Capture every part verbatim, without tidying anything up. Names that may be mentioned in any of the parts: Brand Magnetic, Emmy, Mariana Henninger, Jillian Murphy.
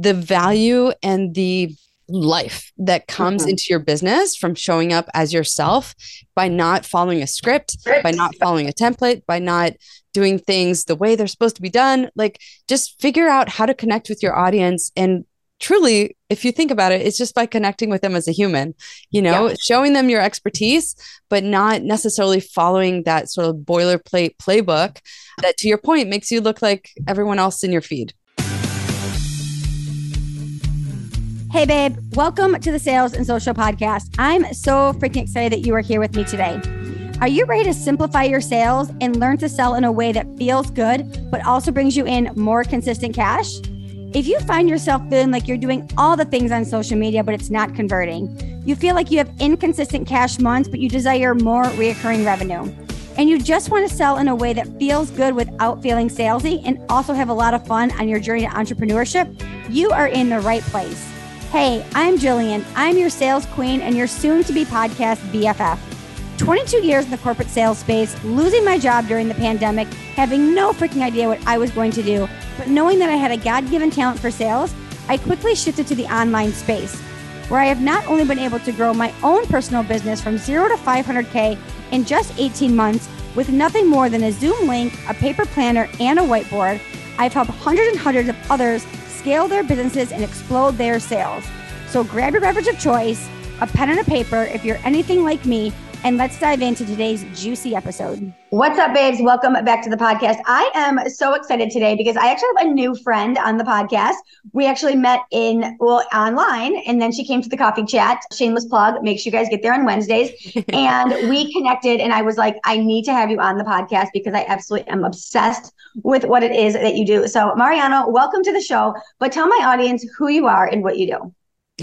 the value and the life that comes mm-hmm. into your business from showing up as yourself, by not following a script, by not following a template, by not doing things the way they're supposed to be done. Like, just figure out how to connect with your audience. And truly, if you think about it, it's just by connecting with them as a human, you know, yeah. showing them your expertise, but not necessarily following that sort of boilerplate playbook that, to your point, makes you look like everyone else in your feed. Hey, babe, welcome to the Sales and Social Podcast. I'm so freaking excited that you are here with me today. Are you ready to simplify your sales and learn to sell in a way that feels good, but also brings you in more consistent cash? If you find yourself feeling like you're doing all the things on social media, but it's not converting, you feel like you have inconsistent cash months, but you desire more recurring revenue, and you just want to sell in a way that feels good without feeling salesy and also have a lot of fun on your journey to entrepreneurship, you are in the right place. Hey, I'm Jillian. I'm your sales queen and your soon-to-be podcast B F F. twenty-two years in the corporate sales space, losing my job during the pandemic, having no freaking idea what I was going to do, but knowing that I had a God-given talent for sales, I quickly shifted to the online space, where I have not only been able to grow my own personal business from zero to five hundred K in just eighteen months with nothing more than a Zoom link, a paper planner, and a whiteboard. I've helped hundreds and hundreds of others scale their businesses and explode their sales. So grab your beverage of choice, a pen and a paper if you're anything like me, and let's dive into today's juicy episode. What's up, babes? Welcome back to the podcast. I am so excited today because I actually have a new friend on the podcast. We actually met in, well, online, and then she came to the coffee chat. Shameless plug, make sure you guys get there on Wednesdays. And we connected, and I was like, I need to have you on the podcast because I absolutely am obsessed with what it is that you do. So Mariana, welcome to the show, but tell my audience who you are and what you do.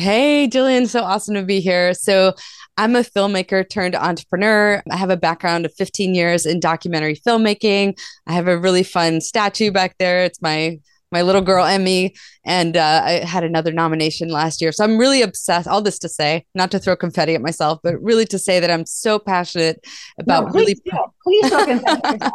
Hey, Jillian. So awesome to be here. So I'm a filmmaker turned entrepreneur. I have a background of fifteen years in documentary filmmaking. I have a really fun statue back there. It's my my little girl, Emmy. And uh, I had another nomination last year. So I'm really obsessed. All this to say, not to throw confetti at myself, but really to say that I'm so passionate about no, please really. Do. Please throw confetti.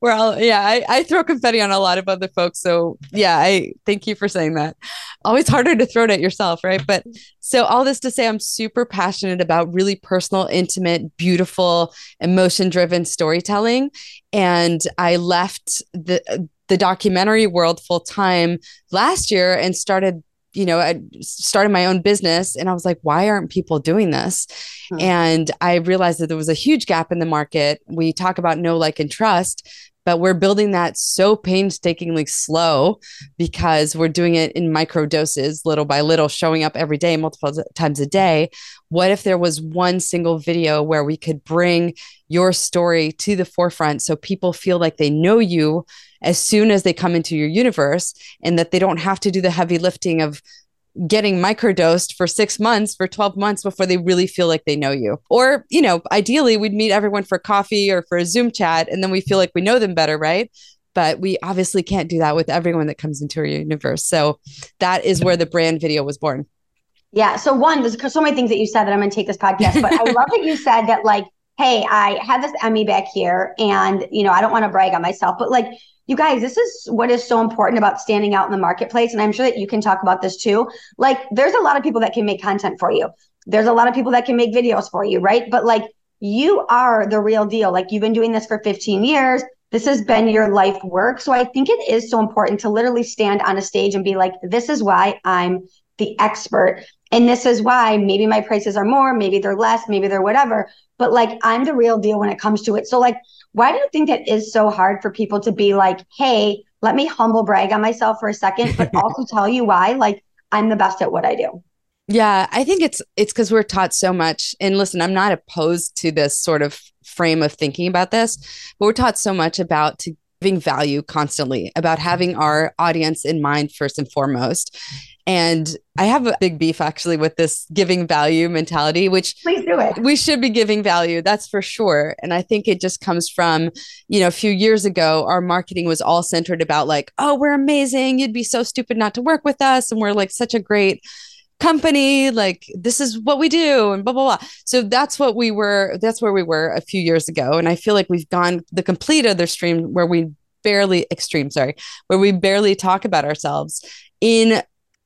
Well, yeah, I, I throw confetti on a lot of other folks. So yeah, I thank you for saying that. Always harder to throw it at yourself, right? But so all this to say, I'm super passionate about really personal, intimate, beautiful, emotion-driven storytelling. And I left the the documentary world full time last year and started, you know, I started my own business, and I was like, why aren't people doing this? Hmm. And I realized that there was a huge gap in the market. We talk about know, like, and trust, but we're building that so painstakingly slow because we're doing it in micro doses, little by little, showing up every day, multiple times a day. What if there was one single video where we could bring your story to the forefront so people feel like they know you as soon as they come into your universe, and that they don't have to do the heavy lifting of getting microdosed for six months, for twelve months before they really feel like they know you? Or, you know, ideally we'd meet everyone for coffee or for a Zoom chat, and then we feel like we know them better, right? But we obviously can't do that with everyone that comes into our universe. So that is where the brand video was born. Yeah. So one, there's so many things that you said that I'm going to take this podcast, but I love that you said that, like, hey, I had this Emmy back here, and, you know, I don't want to brag on myself, but, like, you guys, this is what is so important about standing out in the marketplace. And I'm sure that you can talk about this too. Like, there's a lot of people that can make content for you. There's a lot of people that can make videos for you, right? But, like, you are the real deal. Like, you've been doing this for fifteen years. This has been your life work. So I think it is so important to literally stand on a stage and be like, this is why I'm the expert. And this is why maybe my prices are more, maybe they're less, maybe they're whatever. But, like, I'm the real deal when it comes to it. So, like, why do you think that is so hard for people to be like, hey, let me humble brag on myself for a second, but also tell you why, like, I'm the best at what I do? Yeah, I think it's it's because we're taught so much. And listen, I'm not opposed to this sort of frame of thinking about this, but we're taught so much about to giving value constantly, about having our audience in mind first and foremost. And I have a big beef actually with this giving value mentality, which Please do it. We should be giving value. That's for sure. And I think it just comes from, you know, a few years ago, our marketing was all centered about, like, oh, we're amazing. You'd be so stupid not to work with us. And we're, like, such a great company. Like, this is what we do, and blah, blah, blah. So that's what we were. That's where we were a few years ago. And I feel like we've gone the complete other stream where we barely extreme, sorry, where we barely talk about ourselves in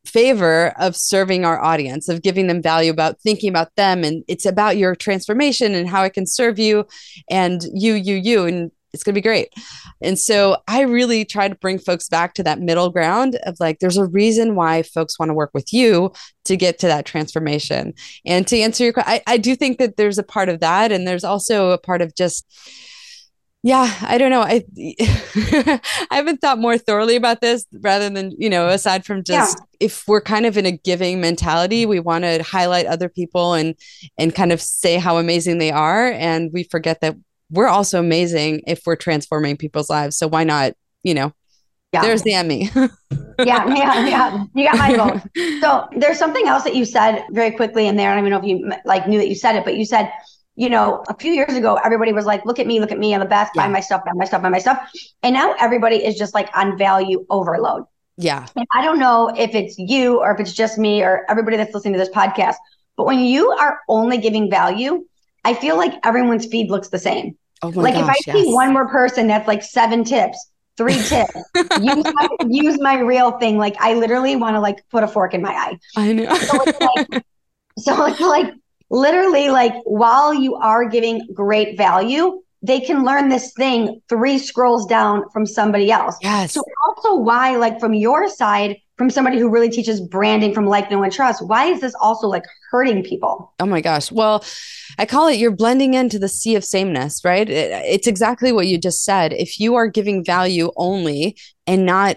favor of serving our audience, of giving them value, about thinking about them. And it's about your transformation and how it can serve you and you, you, you, and it's going to be great. And so I really try to bring folks back to that middle ground of like, there's a reason why folks want to work with you to get to that transformation. And to answer your question, I do think that there's a part of that. And there's also a part of just, yeah, I don't know. I I haven't thought more thoroughly about this rather than, you know, aside from just, yeah. if we're kind of in a giving mentality, we want to highlight other people and and kind of say how amazing they are. And we forget that we're also amazing if we're transforming people's lives. So why not, you know, yeah. there's the Emmy. yeah, yeah, yeah. You got my vote. So there's something else that you said very quickly in there. I don't even know if you like knew that you said it, but you said, you know, a few years ago, everybody was like, look at me, look at me, I'm the best, yeah. buy my stuff, buy my stuff, buy my stuff. And now everybody is just like on value overload. Yeah. And I don't know if it's you or if it's just me or everybody that's listening to this podcast, but when you are only giving value, I feel like everyone's feed looks the same. Oh my like gosh, if I yes. see one more person that's like seven tips, three tips, use, my, use my real thing. Like I literally want to like put a fork in my eye. I know. So it's like, so it's like literally, like while you are giving great value, they can learn this thing three scrolls down from somebody else. Yes. So also why, like from your side, from somebody who really teaches branding from Like, Know, and Trust, why is this also like hurting people? Oh my gosh. Well, I call it, you're blending into the sea of sameness, right? It, it's exactly what you just said. If you are giving value only and not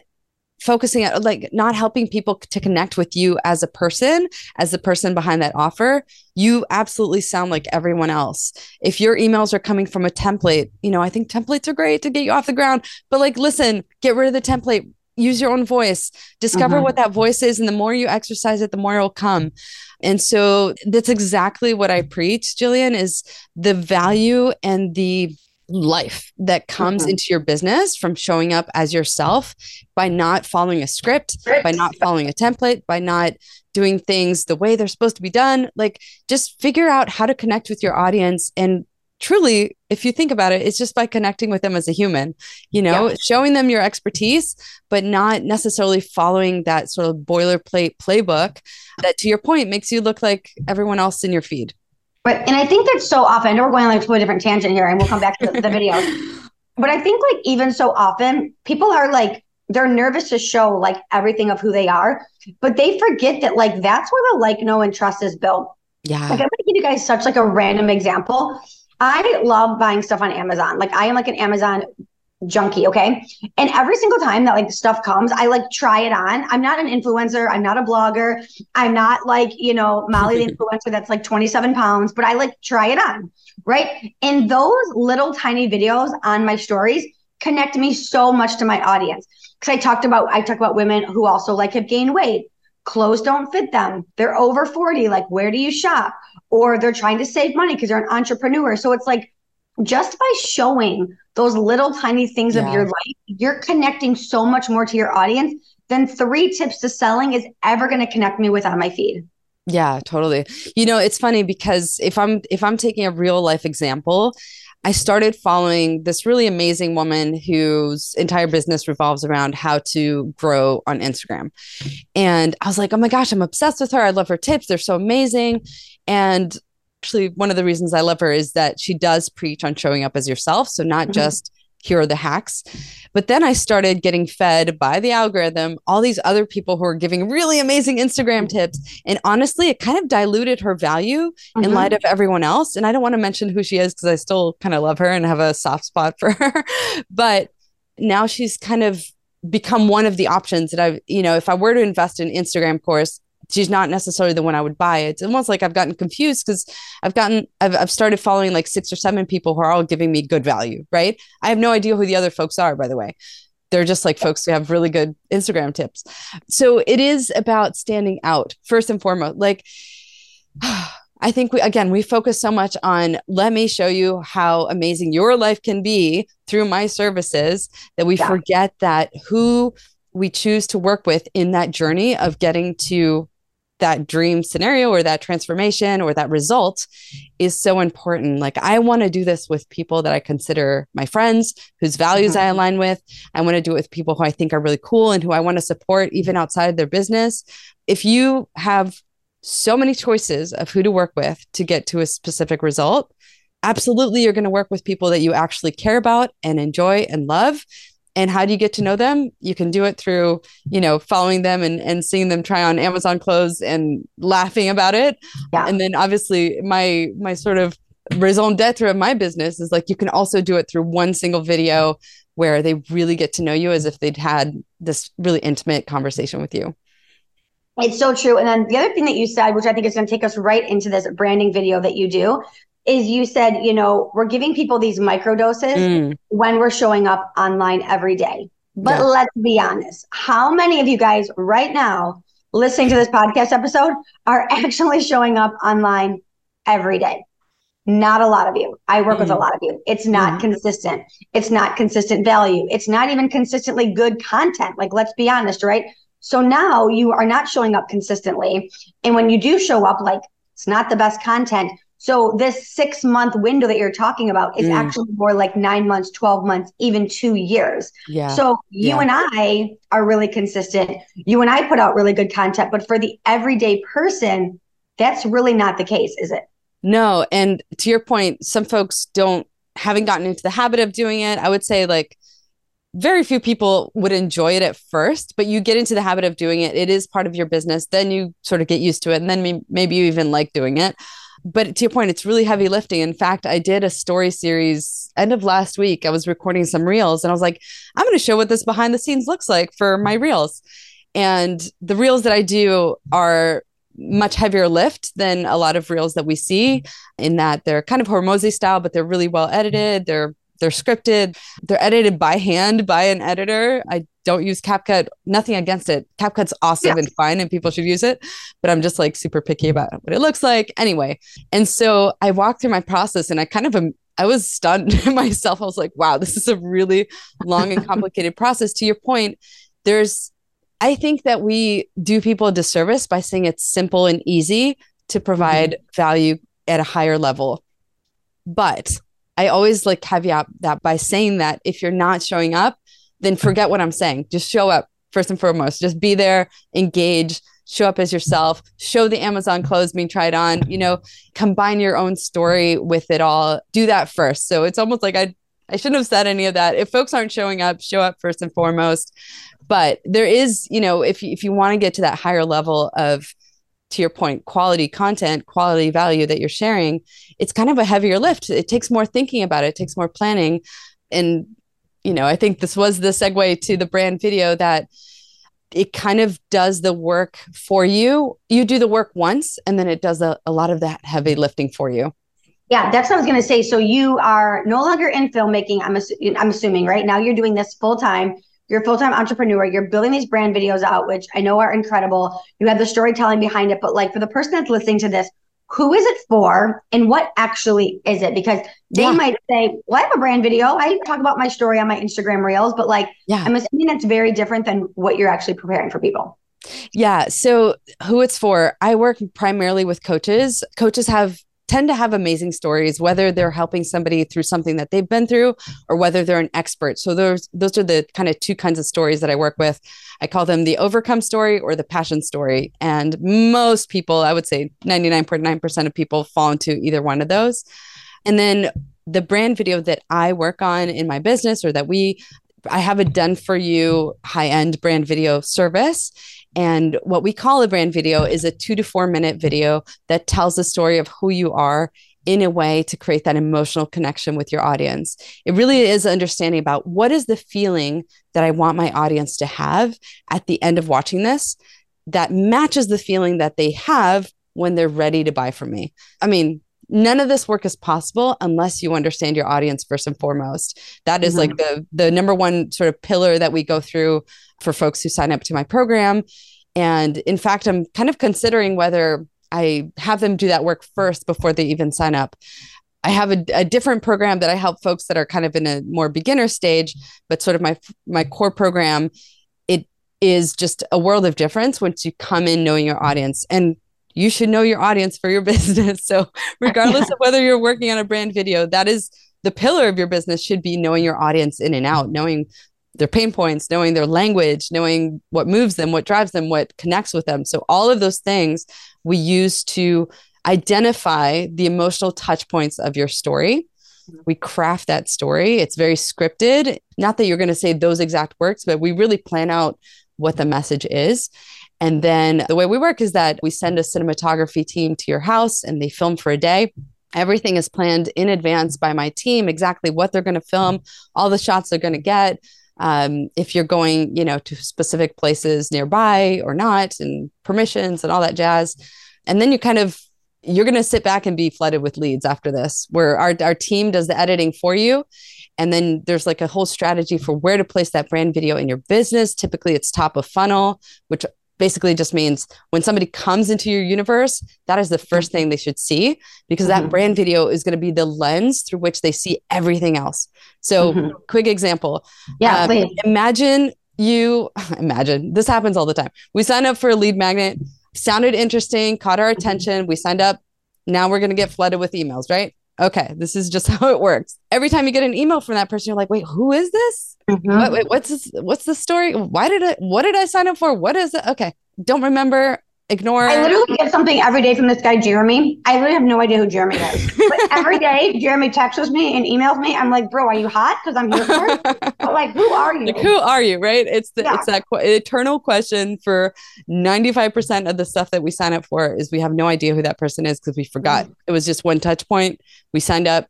focusing on like not helping people to connect with you as a person, as the person behind that offer, you absolutely sound like everyone else. If your emails are coming from a template, you know, I think templates are great to get you off the ground, but like, listen, get rid of the template, use your own voice, discover uh-huh. what that voice is. And the more you exercise it, the more it'll come. And so that's exactly what I preach, Jillian, is the value and the life that comes mm-hmm. into your business from showing up as yourself, by not following a script, by not following a template, by not doing things the way they're supposed to be done. Like just figure out how to connect with your audience. And truly, if you think about it, it's just by connecting with them as a human, you know, yeah. showing them your expertise, but not necessarily following that sort of boilerplate playbook that, to your point, makes you look like everyone else in your feed. But, and I think that's so often, I know we're going like to a different tangent here and we'll come back to the, the video, but I think like even so often people are like, they're nervous to show like everything of who they are, but they forget that like, that's where the Like, Know, and Trust is built. Yeah. Like I'm going to give you guys such like a random example. I love buying stuff on Amazon. Like I am like an Amazon junkie. Okay. And every single time that like stuff comes, I like try it on. I'm not an influencer. I'm not a blogger. I'm not like, you know, Molly the influencer that's like twenty-seven pounds, but I like try it on. Right. And those little tiny videos on my stories connect me so much to my audience. Cause I talked about, I talk about women who also like have gained weight. Clothes don't fit them. They're over forty. Like, where do you shop? Or they're trying to save money because they're an entrepreneur. So it's like, just by showing those little tiny things yeah. of your life, you're connecting so much more to your audience than three tips to selling is ever going to connect me with on my feed. Yeah, totally. You know, it's funny because if I'm, if I'm taking a real life example, I started following this really amazing woman whose entire business revolves around how to grow on Instagram. And I was like, oh my gosh, I'm obsessed with her. I love her tips. They're so amazing. And actually, one of the reasons I love her is that she does preach on showing up as yourself. So not mm-hmm. just here are the hacks. But then I started getting fed by the algorithm, all these other people who are giving really amazing Instagram tips. And honestly, it kind of diluted her value mm-hmm. in light of everyone else. And I don't want to mention who she is because I still kind of love her and have a soft spot for her. But now she's kind of become one of the options that I've, you know, if I were to invest in an Instagram course, she's not necessarily the one I would buy. It's almost like I've gotten confused because I've gotten, I've, I've started following like six or seven people who are all giving me good value, right? I have no idea who the other folks are, by the way. They're just like folks who have really good Instagram tips. So it is about standing out first and foremost. Like, I think we, again, we focus so much on, let me show you how amazing your life can be through my services, that we yeah. forget that who we choose to work with in that journey of getting to that dream scenario or that transformation or that result is so important. Like, I want to do this with people that I consider my friends, whose values mm-hmm. I align with. I want to do it with people who I think are really cool and who I want to support even outside of their business. If you have so many choices of who to work with to get to a specific result, absolutely, you're going to work with people that you actually care about and enjoy and love. And how do you get to know them? You can do it through, you know, following them and, and seeing them try on Amazon clothes and laughing about it. Yeah. And then obviously my my sort of raison d'etre of my business is like, you can also do it through one single video where they really get to know you as if they'd had this really intimate conversation with you. It's so true. And then the other thing that you said, which I think is going to take us right into this branding video that you do, is you said, you know, we're giving people these micro doses mm. when we're showing up online every day. But yeah. let's be honest. How many of you guys right now listening to this podcast episode are actually showing up online every day? Not a lot of you. I work mm. with a lot of you. It's not mm. consistent. It's not consistent value. It's not even consistently good content. Like, let's be honest, right? So now you are not showing up consistently. And when you do show up, like, it's not the best content. So this six month window that you're talking about is mm. actually more like nine months, twelve months, even two years. Yeah. So you yeah. and I are really consistent. You and I put out really good content, but for the everyday person, that's really not the case, is it? No. And to your point, some folks don't, haven't gotten into the habit of doing it. I would say, like, very few people would enjoy it at first, but you get into the habit of doing it. It is part of your business. Then you sort of get used to it. And then maybe you even like doing it. But to your point, it's really heavy lifting. In fact, I did a story series end of last week. I was recording some reels and I was like, I'm going to show what this behind the scenes looks like for my reels. And the reels that I do are much heavier lift than a lot of reels that we see, in that they're kind of Hormozy style, but they're really well edited. They're They're scripted. They're edited by hand by an editor. I don't use CapCut. Nothing against it. CapCut's awesome yeah. and fine, and people should use it. But I'm just like super picky about what it looks like anyway. And so I walked through my process, and I kind of am, I was stunned myself. I was like, wow, this is a really long and complicated process. To your point, there's, I think that we do people a disservice by saying it's simple and easy to provide mm-hmm. value at a higher level. But I always like caveat that by saying that if you're not showing up, then forget what I'm saying. Just show up first and foremost. Just be there, engage, show up as yourself, show the Amazon clothes being tried on, you know, combine your own story with it all. Do that first. So it's almost like I I shouldn't have said any of that. If folks aren't showing up, show up first and foremost. But there is, you know, if you, if you want to get to that higher level of, to your point, quality content, quality value that you're sharing, it's kind of a heavier lift. It takes more thinking about it. It takes more planning. And, you know, I think this was the segue to the brand video, that it kind of does the work for you. You do the work once, and then it does a, a lot of that heavy lifting for you. Yeah, that's what I was going to say. So you are no longer in filmmaking, I'm, assu- I'm assuming, right? Now you're doing this full time. You're a full-time entrepreneur. You're building these brand videos out, which I know are incredible. You have the storytelling behind it, but like, for the person that's listening to this, who is it for and what actually is it? Because they yeah. might say, well, I have a brand video. I talk about my story on my Instagram reels, but like, yeah. I'm assuming that's very different than what you're actually preparing for people. Yeah. So who it's for, I work primarily with coaches. Coaches have tend to have amazing stories, whether they're helping somebody through something that they've been through or whether they're an expert. So those, those are the kind of two kinds of stories that I work with. I call them the overcome story or the passion story. And most people, I would say ninety-nine point nine percent of people fall into either one of those. And then the brand video that I work on in my business, or that we, I have a done for you high-end brand video service. And what we call a brand video is a two to four minute video that tells the story of who you are in a way to create that emotional connection with your audience. It really is understanding about what is the feeling that I want my audience to have at the end of watching this that matches the feeling that they have when they're ready to buy from me. I mean, none of this work is possible unless you understand your audience first and foremost. That is mm-hmm. like the, the number one sort of pillar that we go through for folks who sign up to my program. And in fact, I'm kind of considering whether I have them do that work first before they even sign up. I have a, a different program that I help folks that are kind of in a more beginner stage, but sort of my, my core program, it is just a world of difference once you come in knowing your audience. And you should know your audience for your business. So regardless yeah. of whether you're working on a brand video, that is the pillar of your business, should be knowing your audience in and out, knowing their pain points, knowing their language, knowing what moves them, what drives them, what connects with them. So all of those things we use to identify the emotional touch points of your story. We craft that story. It's very scripted. Not that you're going to say those exact words, but we really plan out what the message is. And then the way we work is that we send a cinematography team to your house and they film for a day. Everything is planned in advance by my team, exactly what they're going to film, all the shots they're going to get. Um, if you're going, you know, to specific places nearby or not, and permissions and all that jazz. And then you kind of, you're going to sit back and be flooded with leads after this, where our, our team does the editing for you. And then there's like a whole strategy for where to place that brand video in your business. Typically it's top of funnel, which basically just means when somebody comes into your universe, that is the first thing they should see, because mm-hmm. that brand video is going to be the lens through which they see everything else. So mm-hmm. quick example. Yeah. Um, imagine you imagine this happens all the time. We sign up for a lead magnet. Sounded interesting, caught our attention. We signed up. Now we're going to get flooded with emails, right? Okay. This is just how it works. Every time you get an email from that person, you're like, wait, who is this? Mm-hmm. What, wait, what's this? What's the story? Why did I, what did I sign up for? What is it? Okay. Don't remember. Ignore. I literally get something every day from this guy, Jeremy. I really have no idea who Jeremy is. But every day, Jeremy texts me and emails me. I'm like, bro, are you hot? Because I'm here for it. But like, who are you? Like, who are you, right? It's the yeah. it's that qu- eternal question for ninety-five percent of the stuff that we sign up for is we have no idea who that person is because we forgot. Mm-hmm. It was just one touch point. We signed up.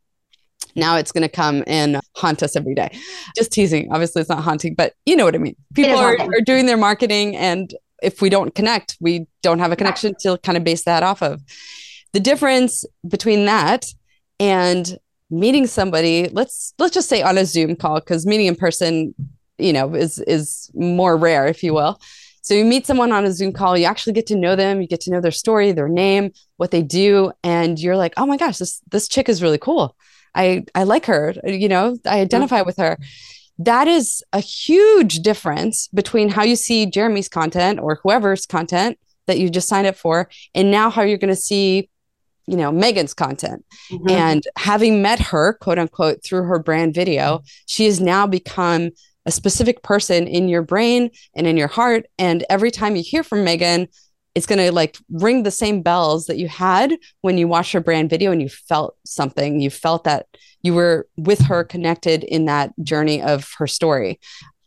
Now it's going to come and haunt us every day. Just teasing. Obviously, it's not haunting, but you know what I mean. People are, are doing their marketing, and if we don't connect, we don't have a connection to kind of base that off of. The difference between that and meeting somebody, let's let's just say on a Zoom call, because meeting in person, you know, is is more rare, if you will. So you meet someone on a Zoom call, you actually get to know them, you get to know their story, their name, what they do, and you're like, oh my gosh, this this chick is really cool. I I like her, you know, I identify mm-hmm. with her. That is a huge difference between how you see Jeremy's content or whoever's content that you just signed up for, and now how you're going to see, you know, Megan's content. Mm-hmm. And having met her, quote unquote, through her brand video, she has now become a specific person in your brain and in your heart. And every time you hear from Megan, it's going to like ring the same bells that you had when you watched her brand video and you felt something, you felt that you were with her, connected in that journey of her story.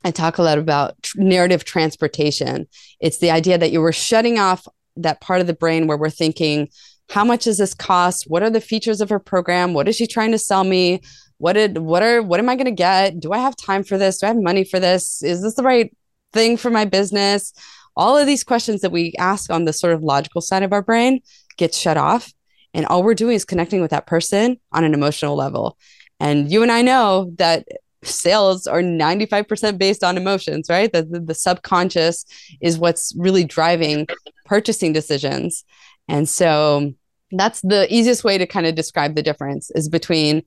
I talk a lot about tr- narrative transportation. It's the idea that you were shutting off that part of the brain where we're thinking, how much does this cost? What are the features of her program? What is she trying to sell me? What did, what are, what am I going to get? Do I have time for this? Do I have money for this? Is this the right thing for my business? All of these questions that we ask on the sort of logical side of our brain get shut off. And all we're doing is connecting with that person on an emotional level. And you and I know that sales are ninety-five percent based on emotions, right? The, the, the subconscious is what's really driving purchasing decisions. And so that's the easiest way to kind of describe the difference is between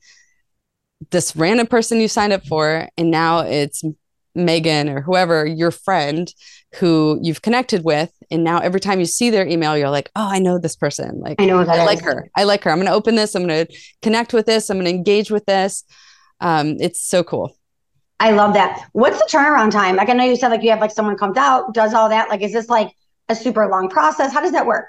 this random person you signed up for, and now it's Megan or whoever, your friend who you've connected with. And now every time you see their email, you're like, oh, I know this person. Like, I know that I like her. I like her. I'm going to open this. I'm going to connect with this. I'm going to engage with this. Um, it's so cool. I love that. What's the turnaround time? Like, I know you said like you have like someone comes out, does all that. Like, is this like a super long process? How does that work?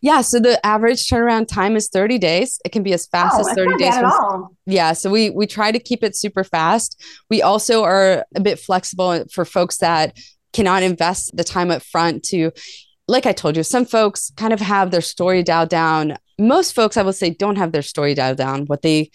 Yeah. So the average turnaround time is thirty days. It can be as fast oh, as thirty days. From, at all. Yeah. So we, we try to keep it super fast. We also are a bit flexible for folks that cannot invest the time up front to, like I told you, some folks kind of have their story dialed down. Most folks, I will say, don't have their story dialed down. What they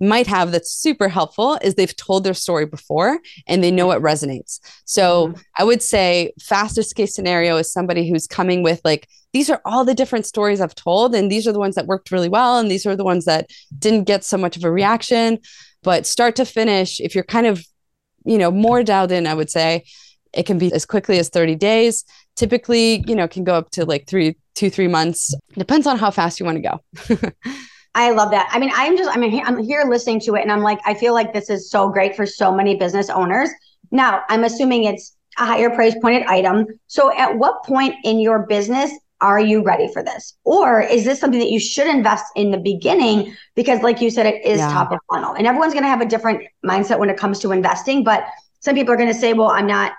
might have that's super helpful is they've told their story before and they know it resonates. So mm-hmm. I would say fastest case scenario is somebody who's coming with like, these are all the different stories I've told, and these are the ones that worked really well, and these are the ones that didn't get so much of a reaction. But start to finish, if you're kind of, you know, more dialed in, I would say it can be as quickly as thirty days. Typically, you know, can go up to like three, two, three months. Depends on how fast you want to go. I love that. I mean, I'm just, I mean, I'm here listening to it and I'm like, I feel like this is so great for so many business owners. Now, I'm assuming it's a higher price pointed item. So at what point in your business are you ready for this? Or is this something that you should invest in the beginning? Because like you said, it is yeah. top of funnel, and everyone's going to have a different mindset when it comes to investing. But some people are going to say, well, I'm not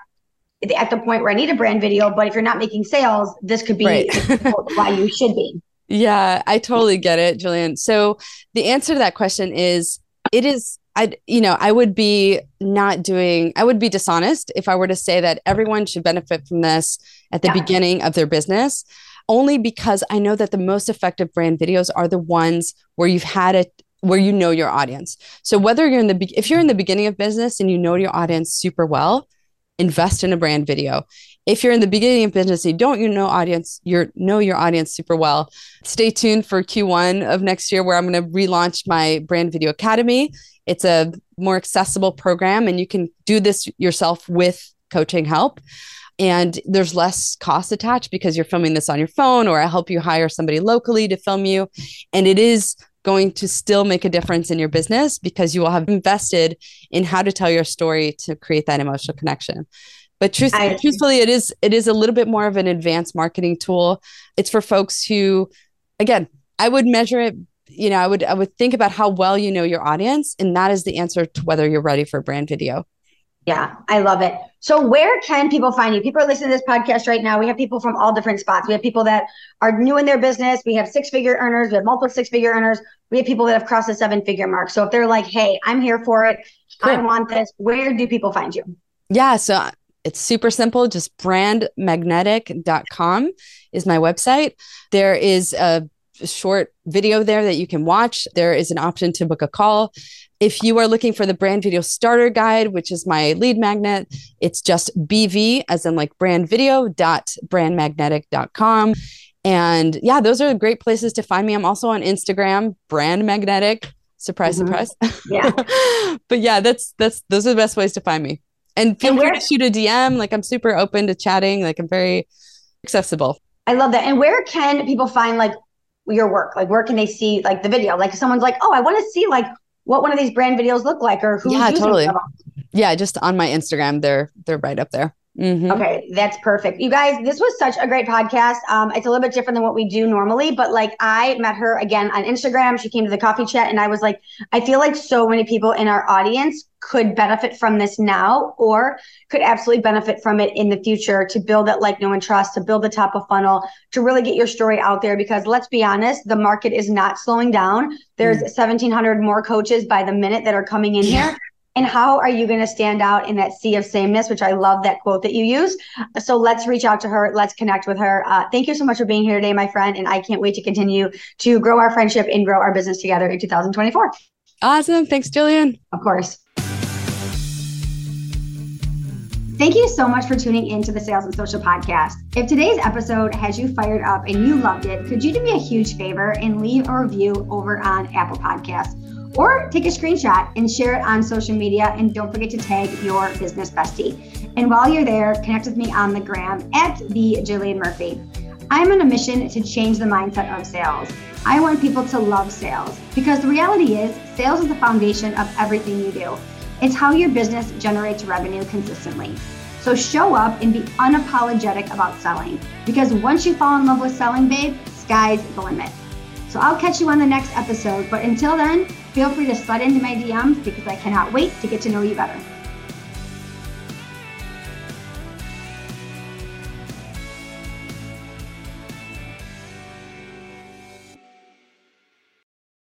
at the point where I need a brand video, but if you're not making sales, this could be right. why you should be. Yeah, I totally get it, Jillian. So the answer to that question is, it is, I, you know, I would be not doing, I would be dishonest if I were to say that everyone should benefit from this at the yeah. beginning of their business, only because I know that the most effective brand videos are the ones where you've had a, where you know your audience. So whether you're in the, if you're in the beginning of business and you know your audience super well, invest in a brand video. If you're in the beginning of business, you don't you know audience, you know your audience super well. Stay tuned for Q one of next year, where I'm going to relaunch my Brand Video Academy. It's a more accessible program, and you can do this yourself with coaching help. And there's less cost attached because you're filming this on your phone, or I help you hire somebody locally to film you. And it is going to still make a difference in your business because you will have invested in how to tell your story to create that emotional connection. But truth- I, truthfully, it is it is a little bit more of an advanced marketing tool. It's for folks who, again, I would measure it. You know, I would I would think about how well you know your audience, and that is the answer to whether you're ready for a brand video. Yeah, I love it. So where can people find you? People are listening to this podcast right now. We have people from all different spots. We have people that are new in their business. We have six-figure earners. We have multiple six-figure earners. We have people that have crossed the seven-figure mark. So if they're like, hey, I'm here for it. Cool. I want this. Where do people find you? Yeah, so it's super simple. Just brand magnetic dot com is my website. There is a short video there that you can watch. There is an option to book a call. If you are looking for the brand video starter guide, which is my lead magnet, it's just B V as in like brand video dot brand magnetic dot com. And yeah, those are great places to find me. I'm also on Instagram, Brand Magnetic. Surprise, mm-hmm. surprise. Yeah. But yeah, that's, that's, those are the best ways to find me. And feel free to shoot a D M. Like I'm super open to chatting. Like I'm very accessible. I love that. And where can people find like your work? Like where can they see like the video? Like if someone's like, oh, I want to see like what one of these brand videos look like, or who's yeah, totally. Them. Yeah, just on my Instagram, they're they're right up there. Mm-hmm. Okay, that's perfect. You guys, this was such a great podcast. Um, it's a little bit different than what we do normally, but like I met her again on Instagram. She came to the coffee chat, and I was like, I feel like so many people in our audience could benefit from this now, or could absolutely benefit from it in the future to build that like, know, and trust, to build the top of funnel, to really get your story out there. Because let's be honest, the market is not slowing down. There's mm. seventeen hundred more coaches by the minute that are coming in yeah. here. And how are you going to stand out in that sea of sameness, which I love that quote that you use. So let's reach out to her. Let's connect with her. Uh, thank you so much for being here today, my friend. And I can't wait to continue to grow our friendship and grow our business together in two thousand twenty-four. Awesome. Thanks, Jillian. Of course. Thank you so much for tuning into the Sales and Social Podcast. If today's episode has you fired up and you loved it, could you do me a huge favor and leave a review over on Apple Podcasts? Or take a screenshot and share it on social media, and don't forget to tag your business bestie. And while you're there, connect with me on the gram at the Jillian Murphy. I'm on a mission to change the mindset of sales. I want people to love sales, because the reality is sales is the foundation of everything you do. It's how your business generates revenue consistently. So show up and be unapologetic about selling, because once you fall in love with selling, babe, sky's the limit. So I'll catch you on the next episode, but until then, feel free to slide into my D Ms because I cannot wait to get to know you better.